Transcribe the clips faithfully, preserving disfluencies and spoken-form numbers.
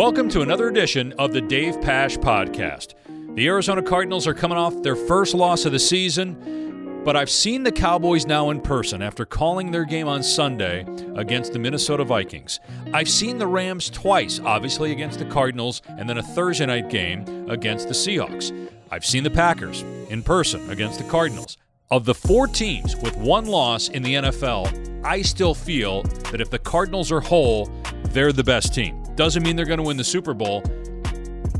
Welcome to another edition of the Dave Pasch Podcast. The Arizona Cardinals are coming off their first loss of the season, but I've seen the Cowboys now in person after calling their game on Sunday against the Minnesota Vikings. I've seen the Rams twice, obviously against the Cardinals, and then a Thursday night game against the Seahawks. I've seen the Packers in person against the Cardinals. Of the four teams with one loss in the N F L, I still feel that if the Cardinals are whole, they're the best team. Doesn't mean they're going to win the Super Bowl,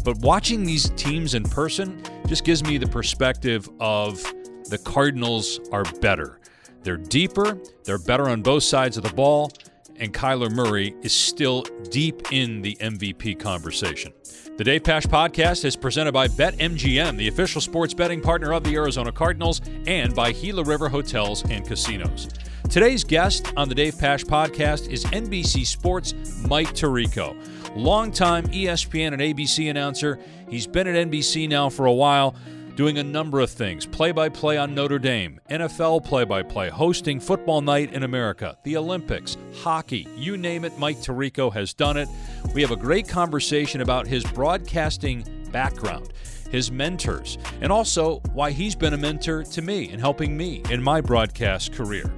but watching these teams in person just gives me the perspective of the Cardinals are better. They're deeper, they're better on both sides of the ball, and Kyler Murray is still deep in the M V P conversation. The Dave Pasch Podcast is presented by BetMGM, the official sports betting partner of the Arizona Cardinals, and by Gila River Hotels and Casinos. Today's guest on the Dave Pasch Podcast is N B C Sports' Mike Tirico. Longtime E S P N and A B C announcer, he's been at N B C now for a while, doing a number of things, play-by-play on Notre Dame, N F L play-by-play, hosting Football Night in America, the Olympics, hockey, you name it, Mike Tirico has done it. We have a great conversation about his broadcasting background, his mentors, and also why he's been a mentor to me and helping me in my broadcast career.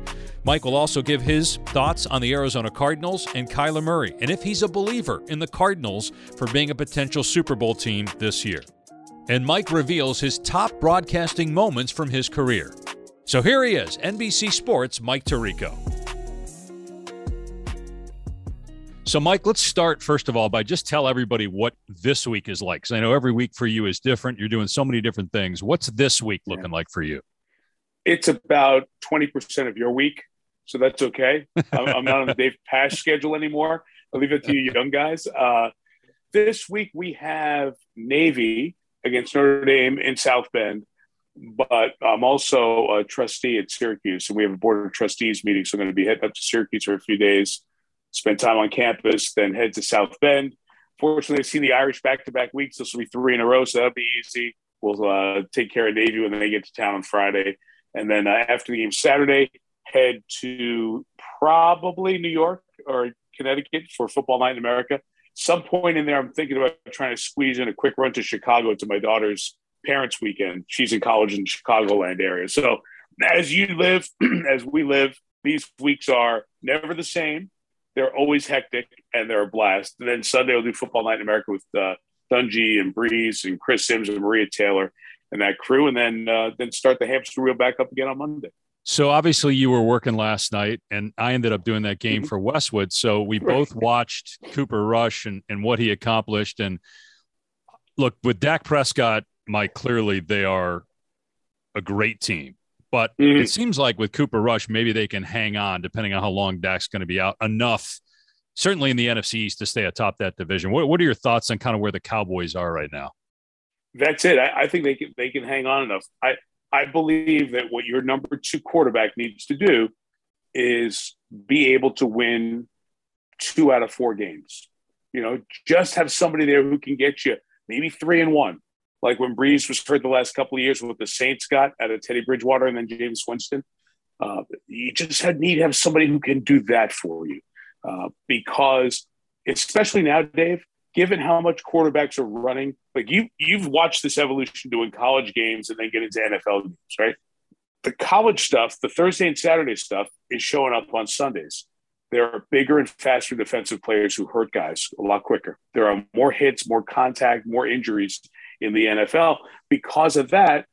Mike will also give his thoughts on the Arizona Cardinals and Kyler Murray, and if he's a believer in the Cardinals for being a potential Super Bowl team this year. And Mike reveals his top broadcasting moments from his career. So here he is, N B C Sports' Mike Tirico. So, Mike, let's start, first of all, by just tell everybody what this week is like. Because I know every week for you is different. You're doing so many different things. What's this week looking like for you? It's about twenty percent of your week, so that's okay. I'm, I'm not on the Dave Pasch schedule anymore. I'll leave it to you young guys. Uh, this week we have Navy against Notre Dame in South Bend, but I'm also a trustee at Syracuse, and we have a board of trustees meeting, so I'm going to be heading up to Syracuse for a few days, spend time on campus, then head to South Bend. Fortunately, I've seen the Irish back-to-back weeks. This will be three in a row, so that'll be easy. We'll uh, take care of Navy when they get to town on Friday. And then uh, after the game Saturday, head to probably New York or Connecticut for Football Night in America. Some point in there, I'm thinking about trying to squeeze in a quick run to Chicago to my daughter's parents' weekend. She's in college in the Chicagoland area. So as you live, as we live, these weeks are never the same. They're always hectic, and they're a blast. And then Sunday we'll do Football Night in America with uh, Dungy and Brees and Chris Sims and Maria Taylor and that crew, and then uh, then start the hamster wheel back up again on Monday. So obviously you were working last night, and I ended up doing that game for Westwood. So we both watched Cooper Rush and, and what he accomplished. And look, with Dak Prescott, Mike, clearly they are a great team. But mm-hmm. It seems like with Cooper Rush, maybe they can hang on, depending on how long Dak's going to be out, enough, certainly in the N F C East, to stay atop that division. What, what are your thoughts on kind of where the Cowboys are right now? That's it. I, I think they can they can hang on enough. I, I believe that what your number two quarterback needs to do is be able to win two out of four games. You know, just have somebody there who can get you maybe three and one, like when Brees was hurt the last couple of years, what the Saints got out of Teddy Bridgewater and then Jameis Winston. Uh, you just had, need to have somebody who can do that for you, uh, because especially now, Dave, given how much quarterbacks are running, like you, you've watched this evolution doing college games and then get into N F L games, right? The college stuff, the Thursday and Saturday stuff, is showing up on Sundays. There are bigger and faster defensive players who hurt guys a lot quicker. There are more hits, more contact, more injuries in the N F L because of that,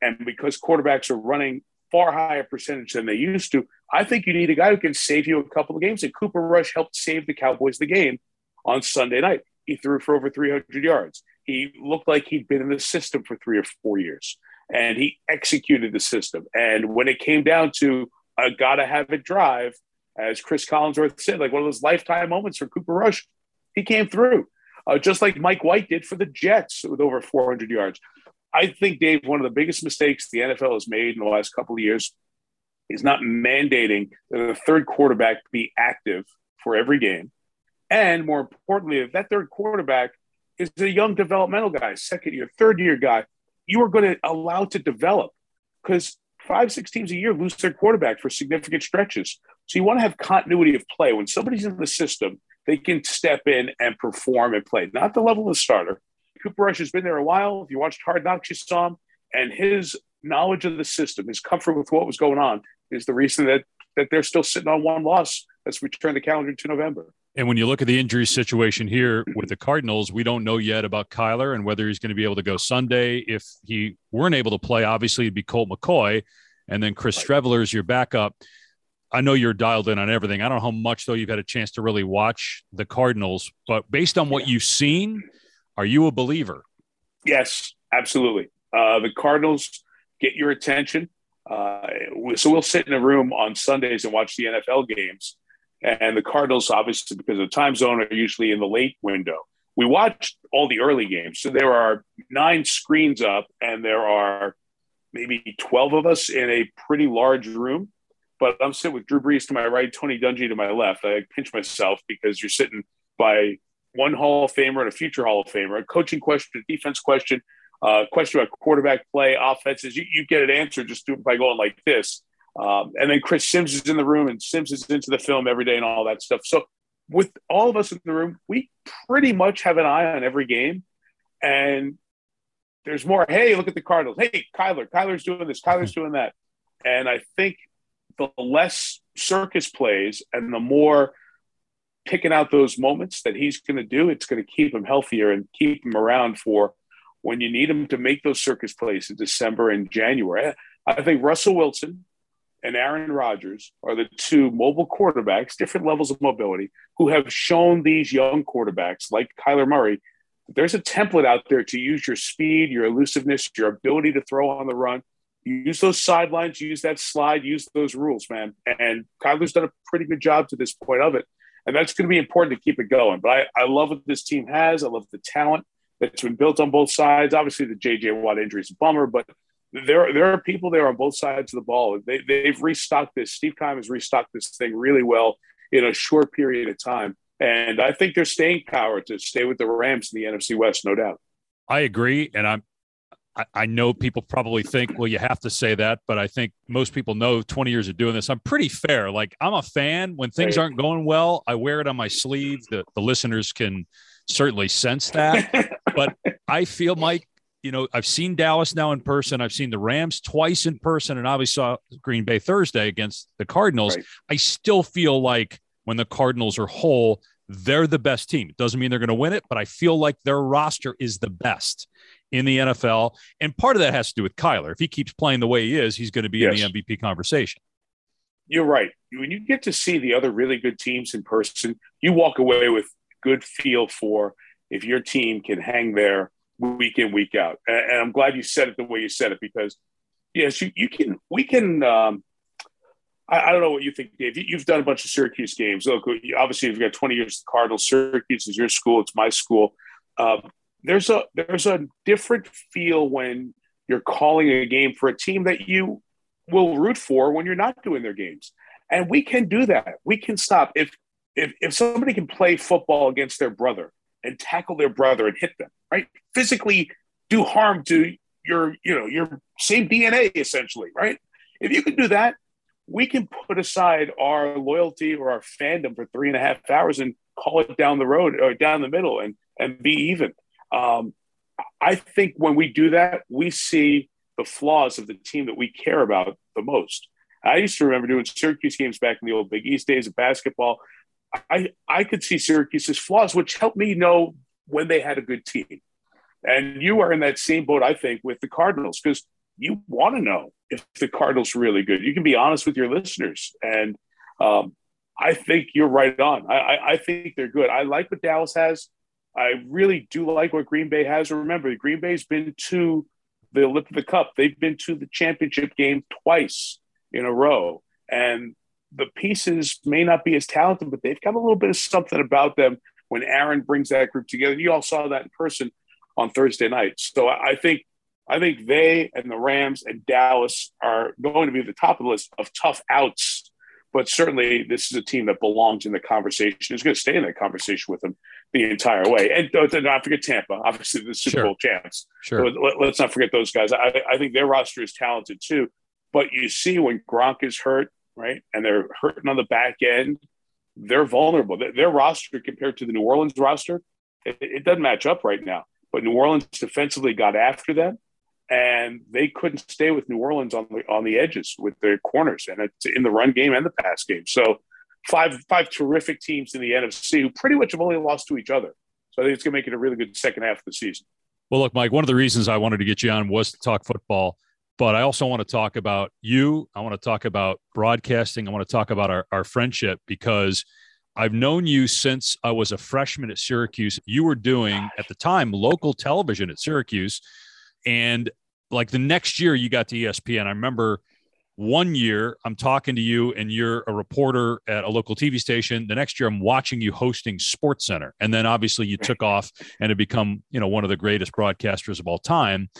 and because quarterbacks are running far higher percentage than they used to. I think you need a guy who can save you a couple of games, and Cooper Rush helped save the Cowboys the game on Sunday night. He threw for over three hundred yards. He looked like he'd been in the system for three or four years, and he executed the system. And when it came down to a gotta have it drive, as Chris Collinsworth said, like one of those lifetime moments for Cooper Rush, he came through, uh, just like Mike White did for the Jets with over four hundred yards. I think, Dave, one of the biggest mistakes the N F L has made in the last couple of years is not mandating that the third quarterback be active for every game. And more importantly, if that third quarterback is a young developmental guy, second year, third year guy, you are going to allow to develop, because five, six teams a year lose their quarterback for significant stretches. So you want to have continuity of play. When somebody's in the system they can step in and perform and play. Not the level of the starter. Cooper Rush has been there a while. If you watched Hard Knocks, you saw him. And his knowledge of the system, his comfort with what was going on, is the reason that that they're still sitting on one loss as we turn the calendar to November. And when you look at the injury situation here with the Cardinals, we don't know yet about Kyler and whether he's going to be able to go Sunday. If he weren't able to play, obviously it'd be Colt McCoy. And then Chris Streveler is your backup. I know you're dialed in on everything. I don't know how much, though, you've had a chance to really watch the Cardinals. But based on what yeah. you've seen, are you a believer? Yes, absolutely. Uh, the Cardinals get your attention. Uh, so we'll sit in a room on Sundays and watch the N F L games. And the Cardinals, obviously, because of the time zone, are usually in the late window. We watched all the early games. So there are nine screens up, and there are maybe twelve of us in a pretty large room. But I'm sitting with Drew Brees to my right, Tony Dungy to my left. I pinch myself because you're sitting by one Hall of Famer and a future Hall of Famer, a coaching question, a defense question, a question about quarterback play, offenses. You, you get an answer just by going like this. Um, and then Chris Sims is in the room, and Sims is into the film every day and all that stuff. So with all of us in the room, we pretty much have an eye on every game. And there's more, hey, look at the Cardinals. Hey, Kyler, Kyler's doing this, Kyler's doing that. And I think the less circus plays and the more picking out those moments that he's going to do, it's going to keep him healthier and keep him around for when you need him to make those circus plays in December and January. I think Russell Wilson and Aaron Rodgers are the two mobile quarterbacks, different levels of mobility, who have shown these young quarterbacks like Kyler Murray, there's a template out there to use your speed, your elusiveness, your ability to throw on the run. Use those sidelines, use that slide, use those rules, man. And Kyler's done a pretty good job to this point of it. And that's going to be important to keep it going. But I, I love what this team has. I love the talent that's been built on both sides. Obviously, the J J. Watt injury is a bummer, but There, there are people there on both sides of the ball. They, they've restocked this. Steve Kime has restocked this thing really well in a short period of time. And I think they're staying power to stay with the Rams in the N F C West, no doubt. I agree. And I'm, I, I know people probably think, well, you have to say that, but I think most people know twenty years of doing this, I'm pretty fair. Like, I'm a fan. When things aren't going well, I wear it on my sleeve. The, the listeners can certainly sense that. But I feel, Mike, you know, I've seen Dallas now in person. I've seen the Rams twice in person, and obviously saw Green Bay Thursday against the Cardinals. Right. I still feel like when the Cardinals are whole, they're the best team. It doesn't mean they're going to win it, but I feel like their roster is the best in the N F L. And part of that has to do with Kyler. If he keeps playing the way he is, he's going to be yes. in the M V P conversation. You're right. When you get to see the other really good teams in person, you walk away with good feel for if your team can hang there week in, week out. And I'm glad you said it the way you said it, because yes, you, you can, we can, um, I, I don't know what you think, Dave. You, you've done a bunch of Syracuse games. Look, obviously you've got twenty years at the Cardinals. Syracuse is your school. It's my school. Um, there's a, there's a different feel when you're calling a game for a team that you will root for when you're not doing their games. And we can do that. We can stop. If, if, if somebody can play football against their brother and tackle their brother and hit them, right? Physically do harm to your, you know, your same D N A essentially, right? If you can do that, we can put aside our loyalty or our fandom for three and a half hours and call it down the road or down the middle and, and be even. Um, I think when we do that, we see the flaws of the team that we care about the most. I used to remember doing Syracuse games back in the old Big East days of basketball. I, I could see Syracuse's flaws, which helped me know when they had a good team. And you are in that same boat, I think, with the Cardinals, because you want to know if the Cardinals are really good. You can be honest with your listeners. And um, I think you're right on. I, I, I think they're good. I like what Dallas has. I really do like what Green Bay has. Remember, Green Bay's been to the lip of the cup. They've been to the championship game twice in a row. And the pieces may not be as talented, but they've got a little bit of something about them when Aaron brings that group together. You all saw that in person on Thursday night. So I think I think they and the Rams and Dallas are going to be at the top of the list of tough outs, but certainly this is a team that belongs in the conversation. Is going to stay in that conversation with them the entire way. And don't forget Tampa, obviously the Super sure. Bowl champs. Sure. So let's not forget those guys. I, I think their roster is talented too, but you see when Gronk is hurt, right? And they're hurting on the back end. they're vulnerable. Their roster compared to the New Orleans roster, it, it doesn't match up right now. But New Orleans defensively got after them, and they couldn't stay with New Orleans on the on the edges with their corners, and it's in the run game and the pass game. So five five terrific teams in the N F C who pretty much have only lost to each other. So I think it's going to make it a really good second half of the season. Well, look, Mike, one of the reasons I wanted to get you on was to talk football, but I also want to talk about you. I want to talk about broadcasting. I want to talk about our, our friendship, because I've known you since I was a freshman at Syracuse. You were doing, at the time, local television at Syracuse. And like the next year you got to E S P N. I remember one year I'm talking to you and you're a reporter at a local T V station. The next year I'm watching you hosting SportsCenter. And then obviously you took off and have become, you know, one of the greatest broadcasters of all time.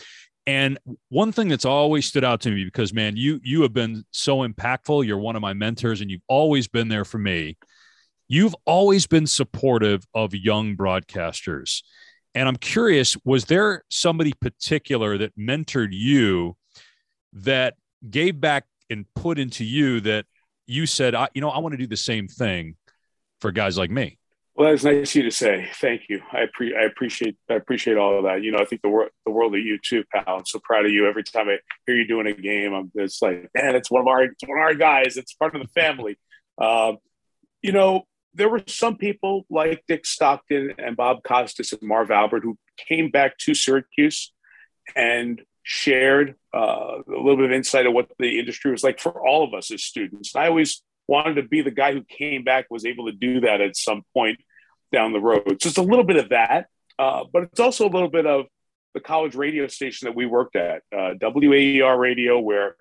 And one thing that's always stood out to me, because, man, you you have been so impactful. You're one of my mentors and you've always been there for me. You've always been supportive of young broadcasters. And I'm curious, was there somebody particular that mentored you that gave back and put into you that you said, I, you know, I want to do the same thing for guys like me? Well, that's nice of you to say. Thank you. I, pre- I appreciate I appreciate all of that. You know, I think the, wor- the world of you too, pal. I'm so proud of you. Every time I hear you doing a game, I'm just like, man, it's one of our, it's one of our guys. It's part of the family. Um, you know, there were some people like Dick Stockton and Bob Costas and Marv Albert who came back to Syracuse and shared uh, a little bit of insight of what the industry was like for all of us as students. And I always wanted to be the guy who came back, was able to do that at some point down the road. So it's a little bit of that, uh, but it's also a little bit of the college radio station that we worked at, uh, W A E R Radio, where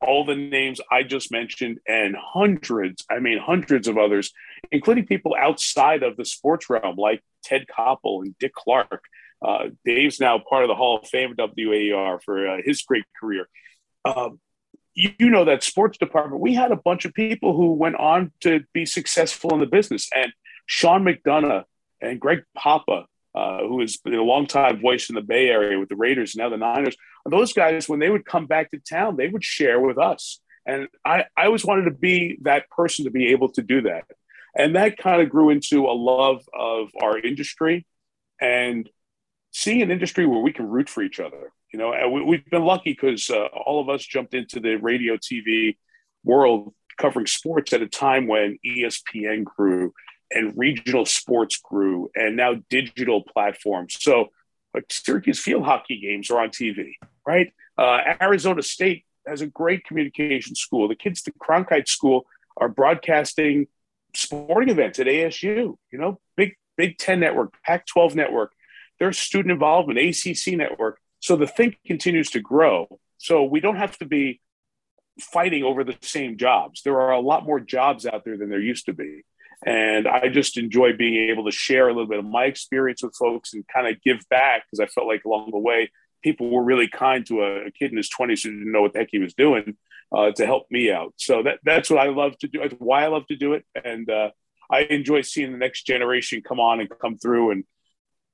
all the names I just mentioned and hundreds, I mean, hundreds of others, including people outside of the sports realm, like Ted Koppel and Dick Clark. Uh, Dave's now part of the Hall of Fame at W A E R for uh, his great career. Um, you, you know, that sports department, we had a bunch of people who went on to be successful in the business. And Sean McDonough and Greg Papa, uh, who has been a longtime voice in the Bay Area with the Raiders and now the Niners, those guys, when they would come back to town, they would share with us. And I, I always wanted to be that person to be able to do that. And that kind of grew into a love of our industry and seeing an industry where we can root for each other. You know, and we, we've been lucky because uh, all of us jumped into the radio T V world covering sports at a time when E S P N grew and regional sports grew and now digital platforms. So like Syracuse field hockey games are on T V, right? Uh, Arizona State has a great communication school. The kids at the Cronkite School are broadcasting sporting events at A S U, you know, big Big Ten Network, Pac twelve Network, their student involvement, A C C Network. So the thing continues to grow. So we don't have to be fighting over the same jobs. There are a lot more jobs out there than there used to be. And I just enjoy being able to share a little bit of my experience with folks and kind of give back, because I felt like along the way, people were really kind to a kid in his twenties who didn't know what the heck he was doing uh, to help me out. So that that's what I love to do. That's why I love to do it. And uh, I enjoy seeing the next generation come on and come through, and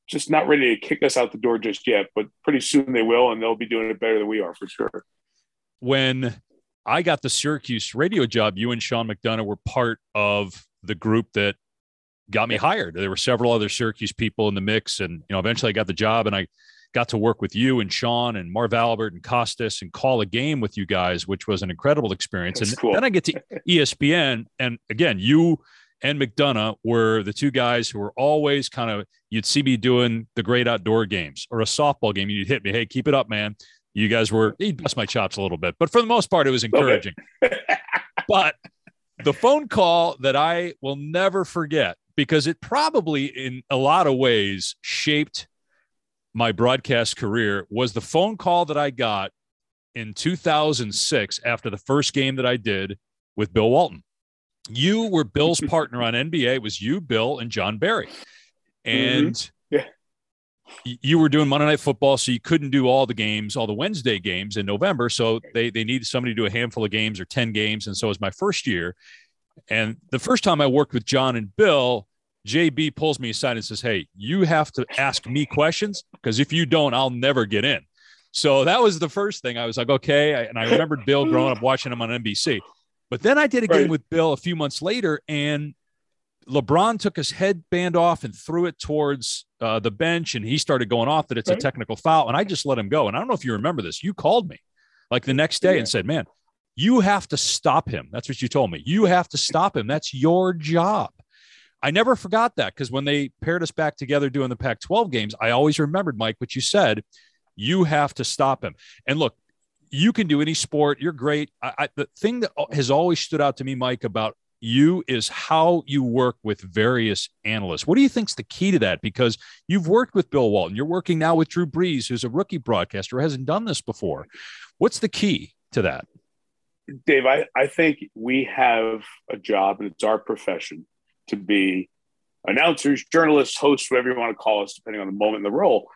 just not ready to kick us out the door just yet, but pretty soon they will, and they'll be doing it better than we are for sure. When I got the Syracuse radio job, you and Sean McDonough were part of the group that got me hired. There were several other Syracuse people in the mix. And, you know, eventually I got the job and I got to work with you and Sean and Marv Albert and Costas and call a game with you guys, which was an incredible experience. That's and cool. Then I get to E S P N. And again, you and McDonough were the two guys who were always kind of, you'd see me doing the great outdoor games or a softball game. You'd hit me. Hey, keep it up, man. You guys were, you'd bust my chops a little bit, but for the most part, it was encouraging. Okay. But the phone call that I will never forget, because it probably in a lot of ways shaped my broadcast career, was the phone call that I got in two thousand six after the first game that I did with Bill Walton. You were Bill's partner on N B A. It was you, Bill, and John Barry. And mm-hmm. yeah. you were doing Monday Night Football, so you couldn't do all the games, all the Wednesday games in November. So they, they needed somebody to do a handful of games or ten games. And so it was my first year. And the first time I worked with John and Bill, J B pulls me aside and says, hey, you have to ask me questions, because if you don't, I'll never get in. So that was the first thing. I was like, okay. And I remembered Bill growing up watching him on N B C. But then I did a game right. with Bill a few months later, and LeBron took his headband off and threw it towards uh, the bench, and he started going off that it's right. a technical foul, and I just let him go. And I don't know if you remember this. You called me like the next day yeah. and said, man, you have to stop him. That's what you told me. You have to stop him. That's your job. I never forgot that, because when they paired us back together doing the Pac twelve games, I always remembered, Mike, what you said. You have to stop him. And look, you can do any sport. You're great. I, I, the thing that has always stood out to me, Mike, about you is how you work with various analysts. What do you think's the key to that? Because you've worked with Bill Walton. You're working now with Drew Brees, who's a rookie broadcaster, who hasn't done this before. What's the key to that? Dave, I, I think we have a job, and it's our profession, to be announcers, journalists, hosts, whatever you want to call us, depending on the moment and the role.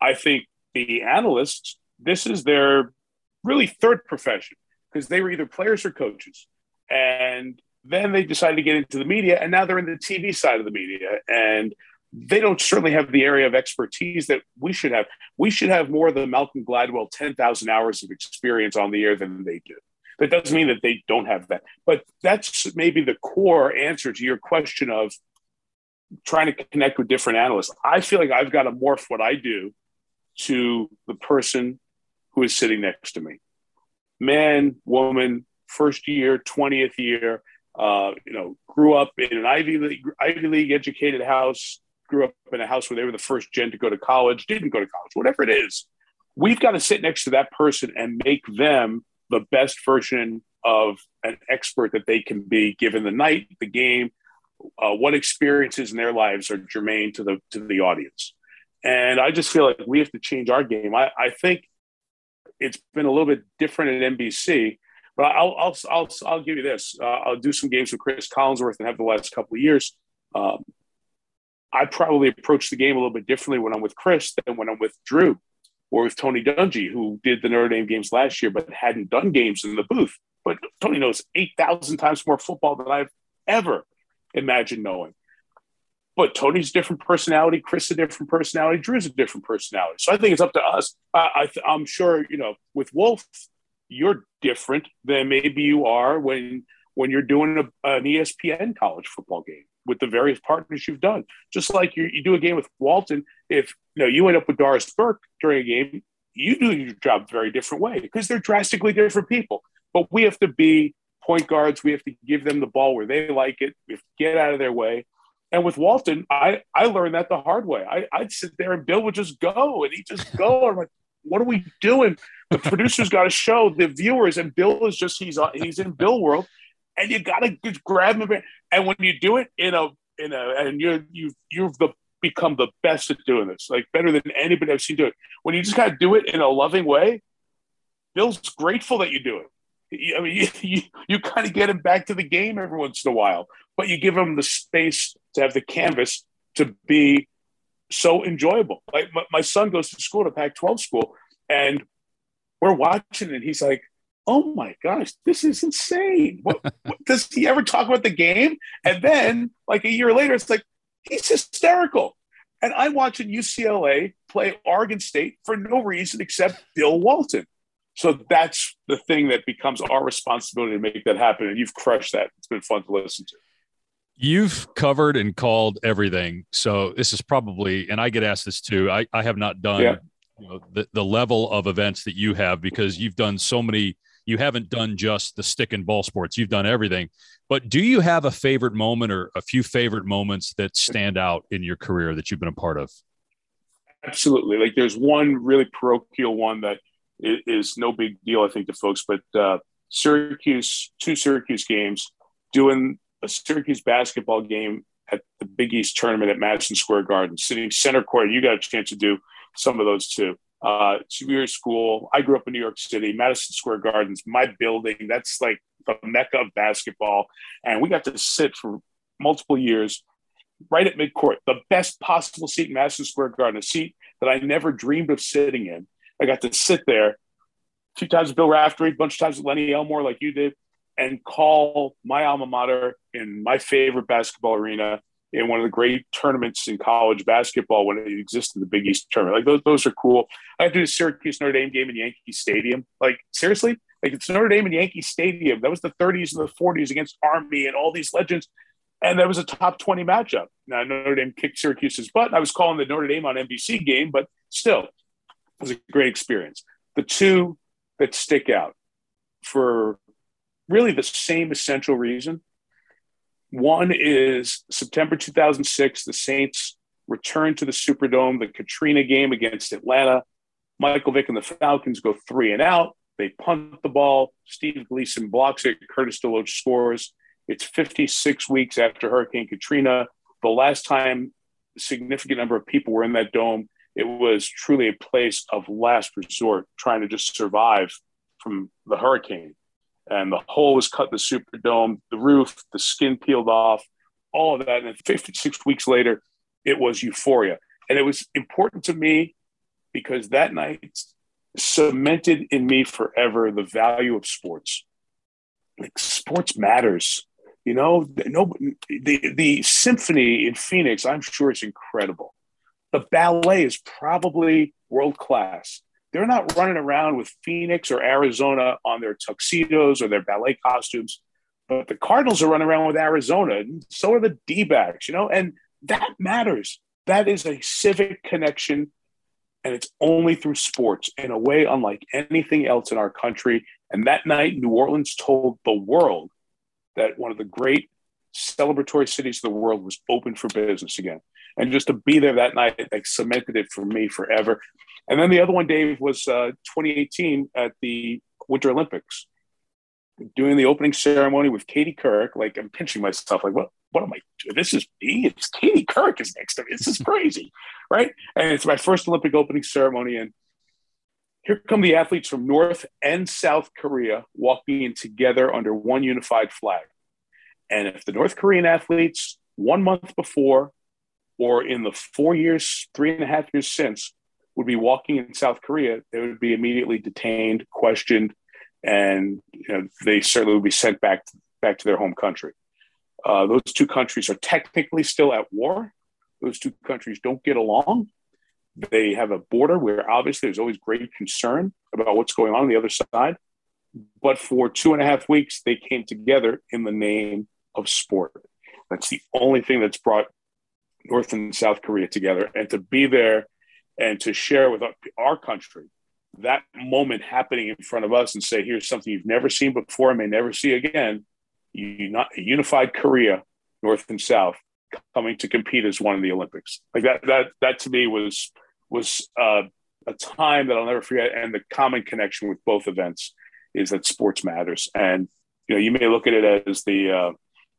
I think the analysts, this is their really third profession, because they were either players or coaches. And then they decided to get into the media, and now they're in the T V side of the media. And they don't certainly have the area of expertise that we should have. We should have more than Malcolm Gladwell, ten thousand hours of experience on the air than they do. That doesn't mean that they don't have that. But that's maybe the core answer to your question of trying to connect with different analysts. I feel like I've got to morph what I do to the person who is sitting next to me. Man, woman, first year, twentieth year, uh, you know, grew up in an Ivy League, Ivy League educated house, grew up in a house where they were the first gen to go to college, didn't go to college, whatever it is. We've got to sit next to that person and make them the best version of an expert that they can be, given the night, the game, uh, what experiences in their lives are germane to the to the audience. And I just feel like we have to change our game. I, I think it's been a little bit different at N B C, but I'll I'll I'll, I'll give you this. Uh, I'll do some games with Chris Collinsworth and have the last couple of years. Um, I probably approach the game a little bit differently when I'm with Chris than when I'm with Drew, or with Tony Dungy, who did the Notre Dame games last year but hadn't done games in the booth. But Tony knows eight thousand times more football than I've ever imagined knowing. But Tony's a different personality. Chris a different personality. Drew's a different personality. So I think it's up to us. I, I th- I'm sure, you know, with Wolf, you're different than maybe you are when, when you're doing a, an E S P N college football game with the various partners you've done. Just like you, you do a game with Walton, if you know you end up with Doris Burke during a game, you do your job a very different way, because they're drastically different people. But we have to be point guards. We have to give them the ball where they like it. We have to get out of their way. And with Walton, I, I learned that the hard way. I, I'd sit there and Bill would just go, and he'd just go. I'm like, what are we doing? The producer's got to show the viewers, and Bill is just, he's he's in Bill world. And you gotta just grab them, and when you do it in a in a, and you're you you've the, become the best at doing this, like better than anybody I've seen do it. When you just gotta do it in a loving way, Bill's grateful that you do it. I mean, you you, you kind of get him back to the game every once in a while, but you give him the space to have the canvas to be so enjoyable. Like my, my son goes to school, to Pac twelve school, and we're watching, and he's like, oh my gosh, this is insane. What, what, does he ever talk about the game? And then like a year later, it's like, he's hysterical. And I'm watching U C L A play Oregon State for no reason except Bill Walton. So that's the thing that becomes our responsibility to make that happen. And you've crushed that. It's been fun to listen to. You've covered and called everything. So this is probably, and I get asked this too, I, I have not done yeah. you know, the, the level of events that you have, because you've done so many. You haven't done just the stick and ball sports. You've done everything. But do you have a favorite moment or a few favorite moments that stand out in your career that you've been a part of? Absolutely. Like there's one really parochial one that is no big deal, I think, to folks, but uh, Syracuse, two Syracuse games, doing a Syracuse basketball game at the Big East tournament at Madison Square Garden, sitting center court. You got a chance to do some of those too. Uh, Sierra School. I grew up in New York City. Madison Square Garden's my building. That's like the mecca of basketball. And we got to sit for multiple years right at midcourt. The best possible seat in Madison Square Garden, a seat that I never dreamed of sitting in. I got to sit there a few times with Bill Raftery, a bunch of times with Lenny Elmore like you did, and call my alma mater in my favorite basketball arena in one of the great tournaments in college basketball when it existed, the Big East tournament. Like those, those are cool. I had to do a Syracuse Notre Dame game in Yankee Stadium. Like seriously, like it's Notre Dame and Yankee Stadium. That was the thirties and the forties against Army and all these legends. And that was a top twenty matchup. Now, Notre Dame kicked Syracuse's butt. I was calling the Notre Dame on N B C game, but still, it was a great experience. The two that stick out for really the same essential reason. One is September two thousand six, the Saints returned to the Superdome, the Katrina game against Atlanta. Michael Vick and the Falcons go three and out. They punt the ball. Steve Gleason blocks it. Curtis Deloach scores. It's fifty-six weeks after Hurricane Katrina. The last time a significant number of people were in that dome, it was truly a place of last resort, trying to just survive from the hurricane. And the hole was cut in the Superdome, the roof, the skin peeled off, all of that. And fifty-six weeks later, it was euphoria. And it was important to me because that night cemented in me forever the value of sports. Like, sports matters. You know, no, the, the symphony in Phoenix, I'm sure it's incredible. The ballet is probably world-class. They're not running around with Phoenix or Arizona on their tuxedos or their ballet costumes, but the Cardinals are running around with Arizona, and so are the D-backs, you know, and that matters. That is a civic connection, and it's only through sports in a way unlike anything else in our country. And that night, New Orleans told the world that one of the great celebratory cities of the world was open for business again. And just to be there that night, like, cemented it for me forever. And then the other one, Dave, was uh, twenty eighteen at the Winter Olympics, doing the opening ceremony with Katie Kirk. Like, I'm pinching myself. Like, what, what am I doing? This is me. It's Katie Kirk is next to me. This is crazy, right? And it's my first Olympic opening ceremony. And here come the athletes from North and South Korea walking in together under one unified flag. And if the North Korean athletes one month before or in the four years, three and a half years since would be walking in South Korea, they would be immediately detained, questioned, and you know, they certainly would be sent back to, back to their home country. Uh, those two countries are technically still at war. Those two countries don't get along. They have a border where obviously there's always great concern about what's going on on the other side. But for two and a half weeks, they came together in the name of sport. That's the only thing that's brought North and South Korea together. And to be there and to share with our country that moment happening in front of us and say, here's something you've never seen before and may never see again, unified Korea, North and South, coming to compete as one in the Olympics. Like that, that, that to me was – was uh, a time that I'll never forget. And the common connection with both events is that sports matters. And, you know, you may look at it as the, uh,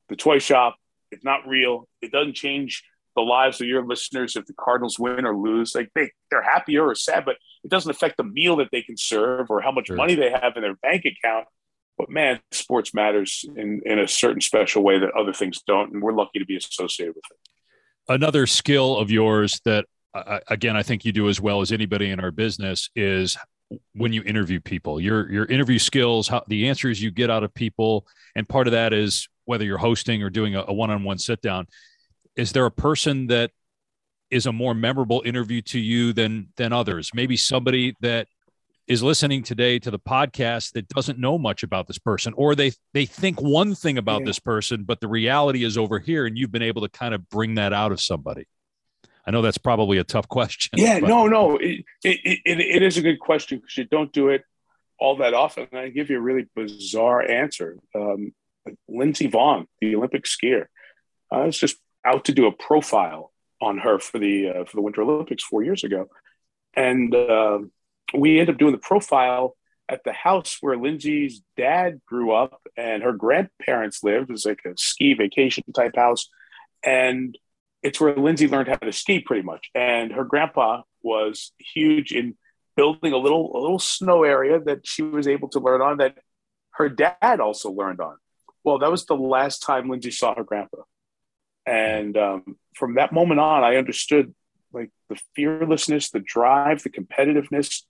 the toy shop. It's not real. It doesn't change the lives of your listeners. If the Cardinals win or lose, like they, they're happier or sad, but it doesn't affect the meal that they can serve or how much sure. money they have in their bank account. But man, sports matters in, in a certain special way that other things don't. And we're lucky to be associated with it. Another skill of yours that, Uh, again, I think you do as well as anybody in our business is when you interview people, your, your interview skills, how the answers you get out of people. And part of that is whether you're hosting or doing a, a one-on-one sit down. Is there a person that is a more memorable interview to you than, than others? Maybe somebody that is listening today to the podcast that doesn't know much about this person, or they, they think one thing about yeah. this person, but the reality is over here. And you've been able to kind of bring that out of somebody. I know that's probably a tough question. Yeah, but. no, no. It, it, it, it is a good question because you don't do it all that often. And I give you a really bizarre answer. Um, Lindsey Vonn, the Olympic skier. I was just out to do a profile on her for the uh, for the Winter Olympics four years ago. And uh, we ended up doing the profile at the house where Lindsey's dad grew up and her grandparents lived. It was like a ski vacation type house. And it's where Lindsay learned how to ski pretty much. And her grandpa was huge in building a little, a little snow area that she was able to learn on that her dad also learned on. Well, that was the last time Lindsay saw her grandpa. And um, from that moment on, I understood like the fearlessness, the drive, the competitiveness,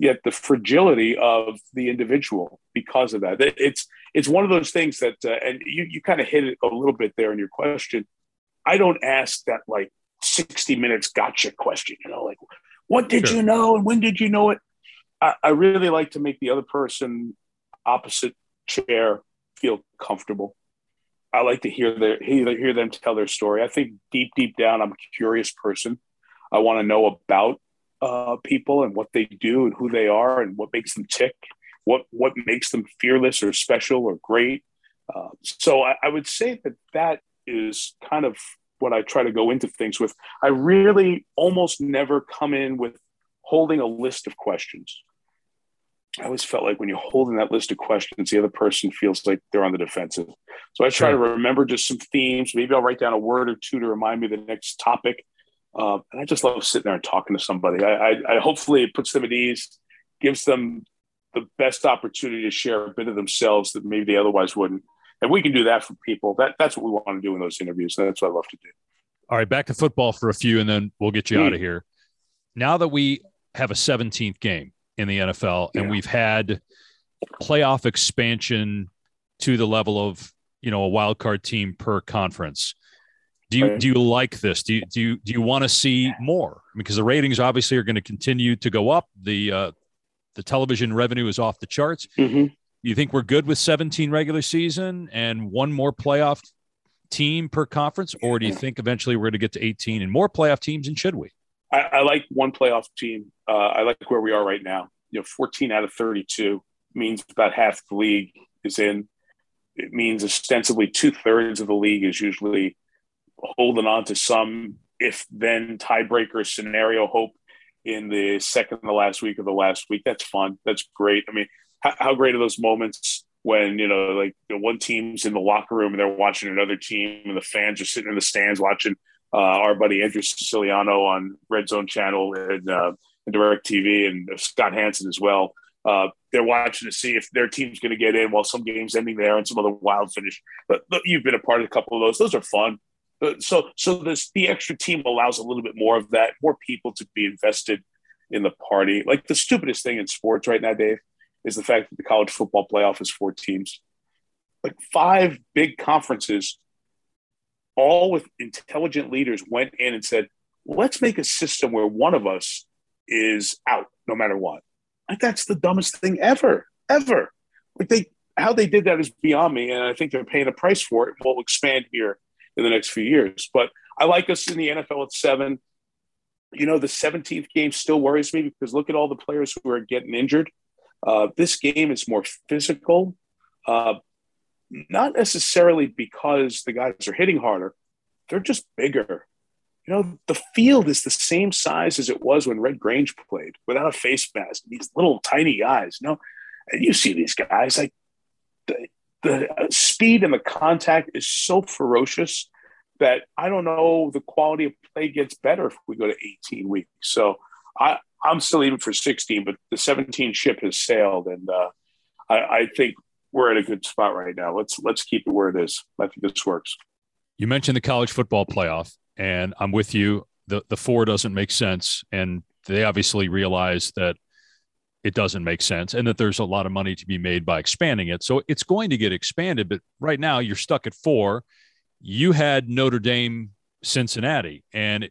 yet the fragility of the individual because of that. It's, it's one of those things that, uh, and you, you kind of hit it a little bit there in your question. I don't ask that like sixty minutes gotcha question, you know, like what did sure. you know? And when did you know it? I, I really like to make the other person opposite chair feel comfortable. I like to hear their hear them tell their story. I think deep, deep down, I'm a curious person. I want to know about uh, people and what they do and who they are and what makes them tick, what what makes them fearless or special or great. Uh, so I, I would say that that is kind of what I try to go into things with. I really almost never come in with holding a list of questions. I always felt like when you're holding that list of questions, the other person feels like they're on the defensive. So I try to remember just some themes. Maybe I'll write down a word or two to remind me of the next topic. Uh, and I just love sitting there and talking to somebody. I, I, I hopefully it puts them at ease, gives them the best opportunity to share a bit of themselves that maybe they otherwise wouldn't. And we can do that for people. That That's what we want to do in those interviews. That's what I love to do. All right, back to football for a few, and then we'll get you mm. out of here. Now that we have a seventeenth game in the N F L, and yeah. we've had playoff expansion to the level of, you know, a wild card team per conference. Do you, do you like this? Do you, do you, do you want to see more? Because the ratings obviously are going to continue to go up. The, uh, the television revenue is off the charts. Mm-hmm. You think we're good with seventeen regular season and one more playoff team per conference? Or do you think eventually we're going to get to eighteen and more playoff teams? And should we? I, I like one playoff team. Uh, I like where we are right now. You know, fourteen out of thirty-two means about half the league is in. It means ostensibly two thirds of the league is usually holding on to some if then tiebreaker scenario hope in the second to last week of the last week. That's fun. That's great. I mean, how, how great are those moments when, you know, like the one team's in the locker room and they're watching another team and the fans are sitting in the stands watching uh, our buddy Andrew Siciliano on Red Zone Channel and, uh, and DirecTV and Scott Hansen as well. Uh, they're watching to see if their team's going to get in while some game's ending there and some other wild finish. But look, you've been a part of a couple of those. Those are fun. So so this, the extra team allows a little bit more of that, more people to be invested in the party. Like the stupidest thing in sports right now, Dave, is the fact that the college football playoff is four teams. Like five big conferences, all with intelligent leaders, went in and said, let's make a system where one of us is out no matter what. Like that's the dumbest thing ever, ever. Like they how they did that is beyond me, and I think they're paying a price for it. We'll expand here in the next few years. But I like us in the N F L at seven. You know, the seventeenth game still worries me because look at all the players who are getting injured. Uh, this game is more physical, uh, not necessarily because the guys are hitting harder. They're just bigger. You know, the field is the same size as it was when Red Grange played without a face mask. These little tiny guys, you know, and you see these guys like they, the speed and the contact is so ferocious that I don't know the quality of play gets better if we go to eighteen weeks. So I, I'm still even for sixteen, but the seventeen ship has sailed, and uh, I, I think we're at a good spot right now. Let's let's keep it where it is. I think this works. You mentioned the college football playoff, and I'm with you. The the four doesn't make sense, and they obviously realize that it doesn't make sense and that there's a lot of money to be made by expanding it. So it's going to get expanded, but right now you're stuck at four. You had Notre Dame, Cincinnati, and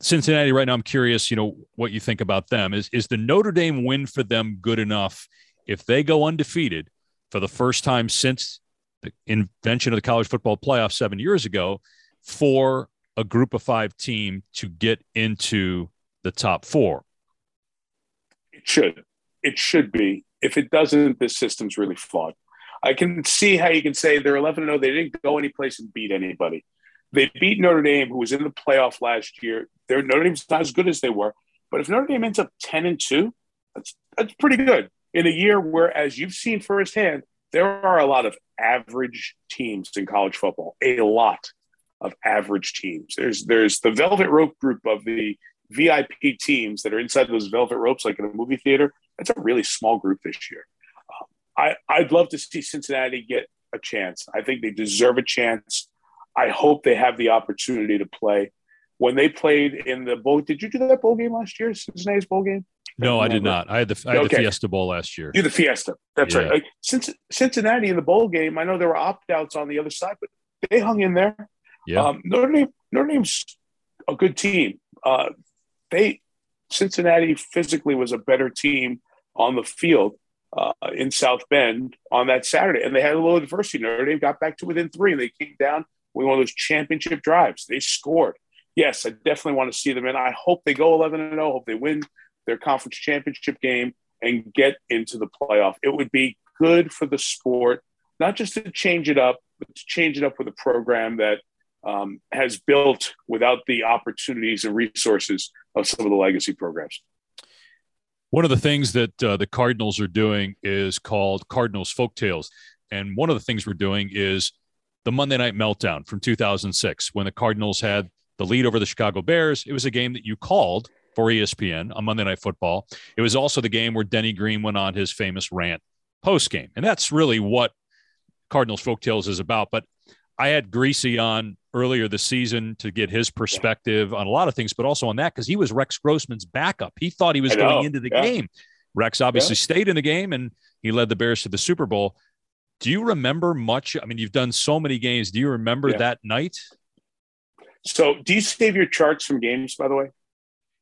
Cincinnati right now, I'm curious, you know, what you think about them. Is, is the Notre Dame win for them good enough if they go undefeated for the first time since the invention of the college football playoff seven years ago for a group of five team to get into the top four? It should. It should be. If it doesn't, this system's really flawed. I can see how you can say they're eleven and oh. They didn't go anyplace and beat anybody. They beat Notre Dame, who was in the playoff last year. They're, Notre Dame's not as good as they were. But if Notre Dame ends up ten and two, that's that's pretty good. In a year where, as you've seen firsthand, there are a lot of average teams in college football. A lot of average teams. There's there's the velvet rope group of the V I P teams that are inside those velvet ropes, like in a movie theater. That's a really small group this year. Um, I, I'd love to see Cincinnati get a chance. I think they deserve a chance. I hope they have the opportunity to play. When they played in the bowl, did you do that bowl game last year, Cincinnati's bowl game? No, I, I did not. I had the, I had okay. the Fiesta Bowl last year. You the Fiesta. That's yeah. right. Like, since Cincinnati in the bowl game, I know there were opt-outs on the other side, but they hung in there. Yeah. Um, Notre Dame, Notre Dame's a good team. Uh, They Cincinnati physically was a better team on the field. uh, in South Bend on that Saturday. And they had a little adversity. Notre Dame got back to within three, and they came down with one of those championship drives. They scored. Yes, I definitely want to see them. And I hope they go eleven and oh, hope they win their conference championship game and get into the playoff. It would be good for the sport, not just to change it up, but to change it up with a program that um, has built without the opportunities and resources of some of the legacy programs. One of the things that uh, the Cardinals are doing is called Cardinals Folktales. And one of the things we're doing is the Monday Night Meltdown from two thousand six, when the Cardinals had the lead over the Chicago Bears. It was a game that you called for E S P N on Monday Night Football. It was also the game where Denny Green went on his famous rant post-game. And that's really what Cardinals Folktales is about. But I had Greasy on earlier this season to get his perspective on a lot of things, but also on that, because he was Rex Grossman's backup. He thought he was going into the yeah. game. Rex obviously yeah. stayed in the game, and he led the Bears to the Super Bowl. Do you remember much? I mean, you've done so many games. Do you remember yeah. that night? So do you save your charts from games, by the way?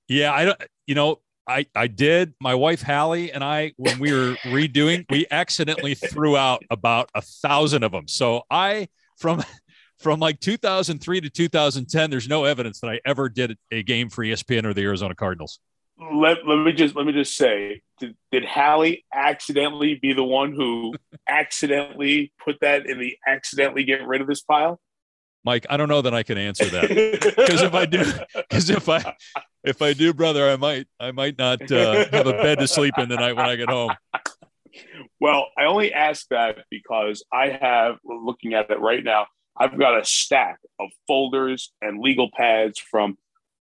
Yeah, I don't, you know, I, I did. My wife, Hallie, and I, when we were redoing, we accidentally threw out about a thousand of them. So I, from, from like two thousand three to two thousand ten, there's no evidence that I ever did a game for E S P N or the Arizona Cardinals. Let, let me just, let me just say, did, did Hallie accidentally be the one who accidentally put that in the accidentally get rid of this pile? Mike, I don't know that I can answer that, because if I do, because if I, if I do, brother, I might, I might not uh, have a bed to sleep in tonight when I get home. Well, I only ask that because I have, looking at it right now, I've got a stack of folders and legal pads from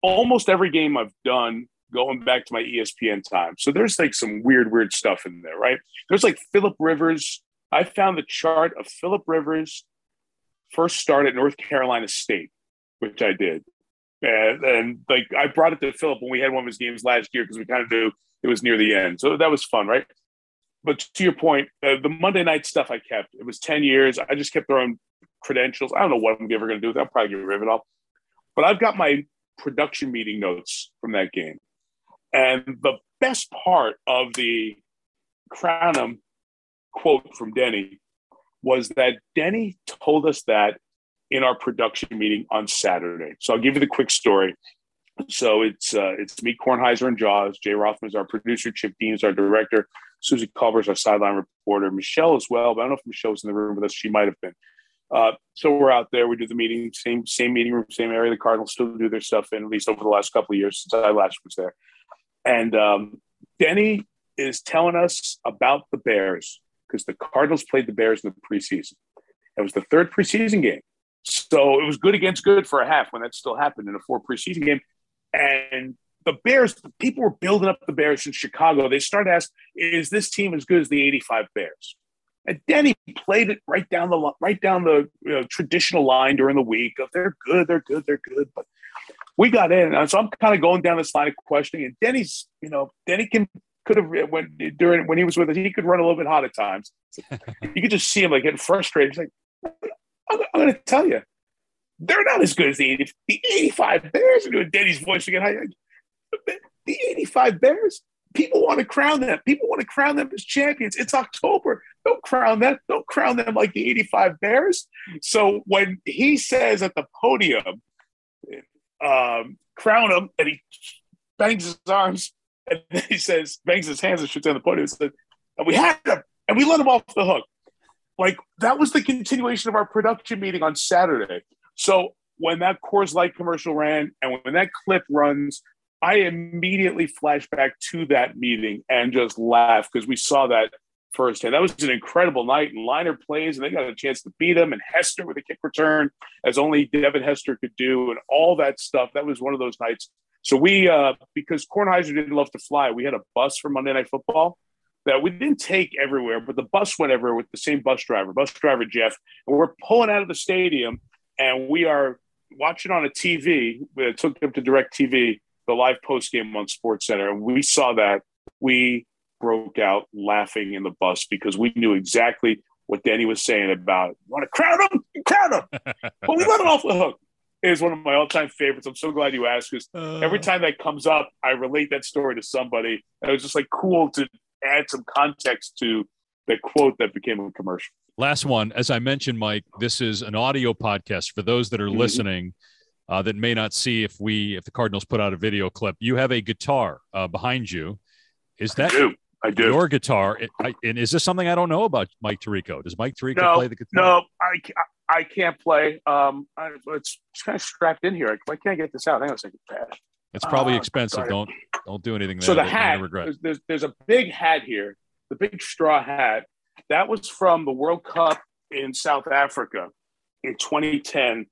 almost every game I've done going back to my E S P N time. So there's like some weird, weird stuff in there, right? There's like Phillip Rivers. I found the chart of Phillip Rivers' first start at North Carolina State, which I did. And, and like I brought it to Philip when we had one of his games last year, because we kind of knew it was near the end. So that was fun, right? But to your point, uh, the Monday night stuff I kept. It was ten years. I just kept throwing credentials. I don't know what I'm ever going to do with that. I'll probably get rid of it all. But I've got my production meeting notes from that game. And the best part of the Crownham quote from Denny was that Denny told us that in our production meeting on Saturday. So I'll give you the quick story. So it's uh, it's me, Kornheiser, and Jaws. Jay Rothman is our producer. Chip Dean is our director. Susie Culver is our sideline reporter. Michelle as well, but I don't know if Michelle was in the room with us. She might have been. Uh, so we're out there. We do the meeting, same same meeting room, same area. The Cardinals still do their stuff in, at least over the last couple of years since I last was there. And um, Denny is telling us about the Bears, because the Cardinals played the Bears in the preseason. It was the third preseason game. So it was good against good for a half when that still happened in a four preseason game. And the Bears, the people were building up the Bears in Chicago. They started asking, is this team as good as the eighty-five Bears? And Denny played it right down the right down the you know, traditional line during the week of they're good, they're good, they're good. But we got in. And so I'm kind of going down this line of questioning. And Denny's, you know, Denny can could have when during when he was with us, he could run a little bit hot at times. You could just see him like getting frustrated. He's like, I'm, I'm going to tell you, they're not as good as the, eighty, the eighty-five Bears. I'm doing Denny's voice again. High. The eighty-five Bears, people want to crown them. People want to crown them as champions. It's October. Don't crown them. Don't crown them like the eighty-five Bears. So when he says at the podium, um, crown them, and he bangs his arms, and then he says, bangs his hands and shoots down the podium, and says, and we had them, and we let them off the hook. Like, that was the continuation of our production meeting on Saturday. So when that Coors Light commercial ran and when that clip runs, I immediately flash back to that meeting and just laugh, because we saw that firsthand. That was an incredible night, and Liner plays, and they got a chance to beat him, and Hester with a kick return, as only Devin Hester could do, and all that stuff. That was one of those nights. So we, uh, because Kornheiser didn't love to fly, we had a bus for Monday Night Football that we didn't take everywhere, but the bus went everywhere with the same bus driver, bus driver Jeff. And we're pulling out of the stadium, and we are watching on a T V. We took them to DirecTV, the live postgame on SportsCenter, and we saw that. We broke out laughing in the bus because we knew exactly what Denny was saying about, you want to crowd them? Crowd them. But we let it off the hook. It is one of my all-time favorites. I'm so glad you asked, because every time that comes up, I relate that story to somebody. And it was just like cool to – add some context to the quote that became a commercial. Last one, as I mentioned, Mike, this is an audio podcast for those that are mm-hmm. listening uh, that may not see if we, if the Cardinals put out a video clip. You have a guitar uh, behind you. Is that I do. I do. Your guitar? I, and is this something I don't know about Mike Tirico? Does Mike Tirico no, play the guitar? No, I, I can't play. Um, I, it's kind of strapped in here. Why can't I get this out? Hang on a second. It's probably uh, expensive. Sorry. Don't don't do anything there. So the hat, there's, there's a big hat here, the big straw hat. That was from the World Cup in South Africa in twenty ten.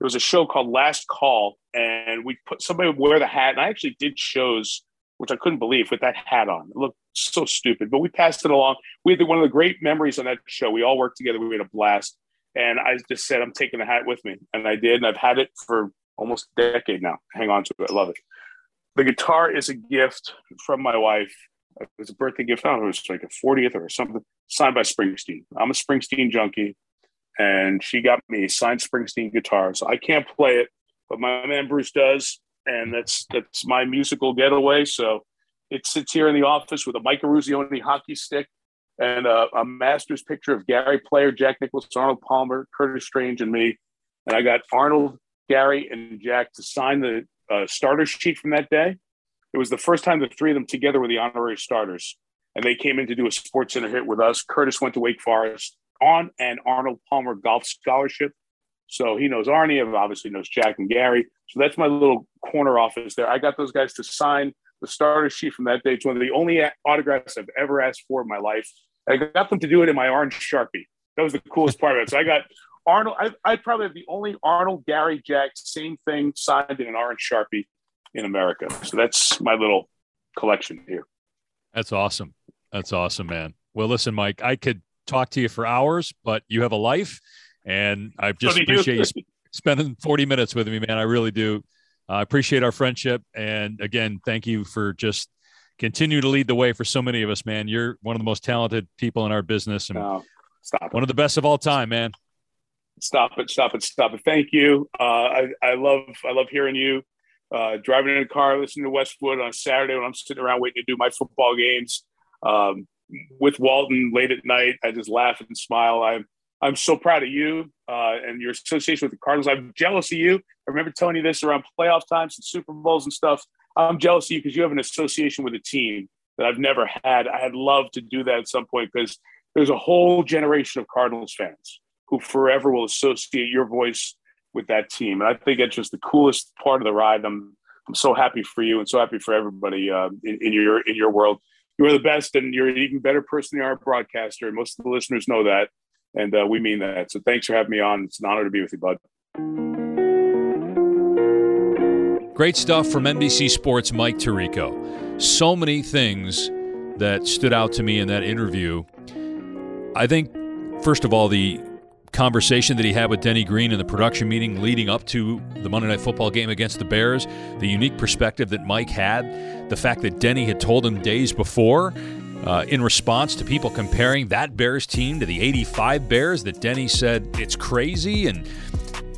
There was a show called Last Call, and we put somebody would wear the hat. And I actually did shows, which I couldn't believe, with that hat on. It looked so stupid, but we passed it along. We had one of the great memories on that show. We all worked together. We had a blast. And I just said, I'm taking the hat with me. And I did, and I've had it for almost a decade now. Hang on to it. I love it. The guitar is a gift from my wife. It was a birthday gift. I don't know, it was like a fortieth or something, signed by Springsteen. I'm a Springsteen junkie, and she got me a signed Springsteen guitar. So I can't play it, but my man Bruce does, and that's that's my musical getaway. So it sits here in the office with a Mike Ruzioni hockey stick and a, a master's picture of Gary Player, Jack Nicklaus, Arnold Palmer, Curtis Strange, and me. And I got Arnold, Gary, and Jack to sign the uh, starter sheet from that day. It was the first time the three of them together were the honorary starters, and they came in to do a Sports Center hit with us. Curtis went to Wake Forest on an Arnold Palmer golf scholarship, so he knows Arnie, and obviously knows Jack and Gary. So that's my little corner office there. I got those guys to sign the starter sheet from that day. It's one of the only autographs I've ever asked for in my life. I got them to do it in my orange Sharpie. That was the coolest part of it. So I got Arnold. I, I probably have the only Arnold, Gary, Jack, same thing, signed in an orange Sharpie in America. So that's my little collection here. That's awesome. That's awesome, man. Well, listen, Mike, I could talk to you for hours, but you have a life, and I just appreciate you sp- spending forty minutes with me, man. I really do. I uh, appreciate our friendship. And again, thank you for just continue to lead the way for so many of us, man. You're one of the most talented people in our business, and no, stop one it. of the best of all time, man. Stop it. Stop it. Stop it. Thank you. Uh, I, I love, I love hearing you. Uh, driving in a car, listening to Westwood on Saturday when I'm sitting around waiting to do my football games um, with Walton late at night. I just laugh and smile. I'm I'm so proud of you uh, and your association with the Cardinals. I'm jealous of you. I remember telling you this around playoff times and Super Bowls and stuff. I'm jealous of you because you have an association with a team that I've never had. I'd love to do that at some point because there's a whole generation of Cardinals fans who forever will associate your voice with that team. And I think it's just the coolest part of the ride. I'm I'm so happy for you and so happy for everybody uh, in, in your in your world. You are the best, and you're an even better person than you are a broadcaster. And most of the listeners know that, and uh, we mean that. So thanks for having me on. It's an honor to be with you, bud. Great stuff from N B C Sports' Mike Tirico. So many things that stood out to me in that interview. I think, first of all, the conversation that he had with Denny Green in the production meeting leading up to the Monday Night Football game against the Bears, the unique perspective that Mike had, the fact that Denny had told him days before uh, in response to people comparing that Bears team to the eighty-five Bears, that Denny said, it's crazy and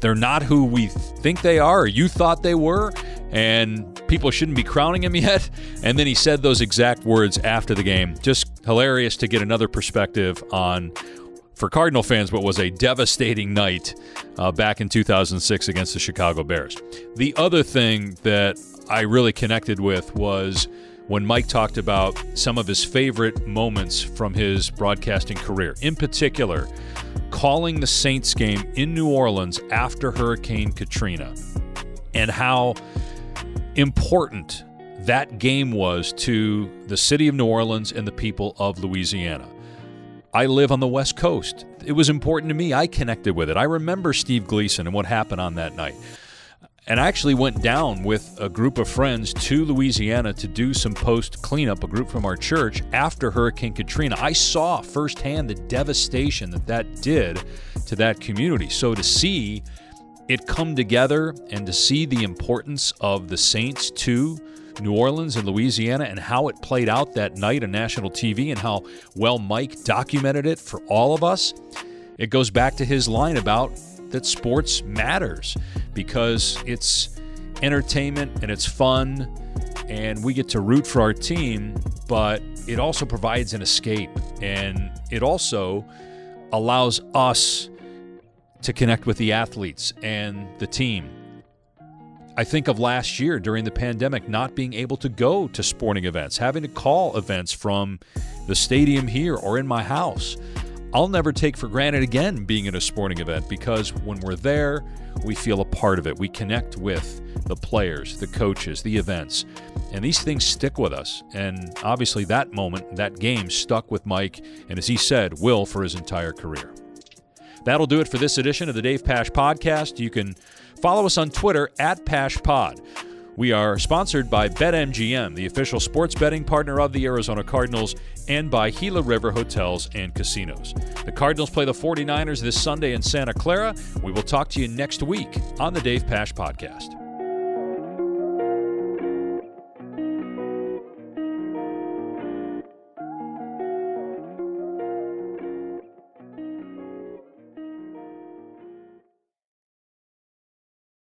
they're not who we think they are or you thought they were, and people shouldn't be crowning him yet. And then he said those exact words after the game. Just hilarious to get another perspective on, for Cardinal fans, what was a devastating night uh, back in two thousand six against the Chicago Bears. The other thing that I really connected with was when Mike talked about some of his favorite moments from his broadcasting career. In particular, calling the Saints game in New Orleans after Hurricane Katrina, and how important that game was to the city of New Orleans and the people of Louisiana. I live on the West Coast. It was important to me. I connected with it. I remember Steve Gleason and what happened on that night. And I actually went down with a group of friends to Louisiana to do some post cleanup, a group from our church, after Hurricane Katrina. I saw firsthand the devastation that that did to that community. So to see it come together and to see the importance of the Saints to New Orleans and Louisiana and how it played out that night on national T V and how well Mike documented it for all of us. It goes back to his line about that sports matters because it's entertainment and it's fun and we get to root for our team, but it also provides an escape, and it also allows us to connect with the athletes and the team. I think of last year during the pandemic, not being able to go to sporting events, having to call events from the stadium here or in my house. I'll never take for granted again being at a sporting event, because when we're there, we feel a part of it. We connect with the players, the coaches, the events, and these things stick with us. And obviously that moment, that game stuck with Mike, and as he said, will for his entire career. That'll do it for this edition of the Dave Pasch Podcast. You can follow us on Twitter at PaschPod. We are sponsored by BetMGM, the official sports betting partner of the Arizona Cardinals, and by Gila River Hotels and Casinos. The Cardinals play the forty-niners this Sunday in Santa Clara. We will talk to you next week on the Dave Pasch Podcast.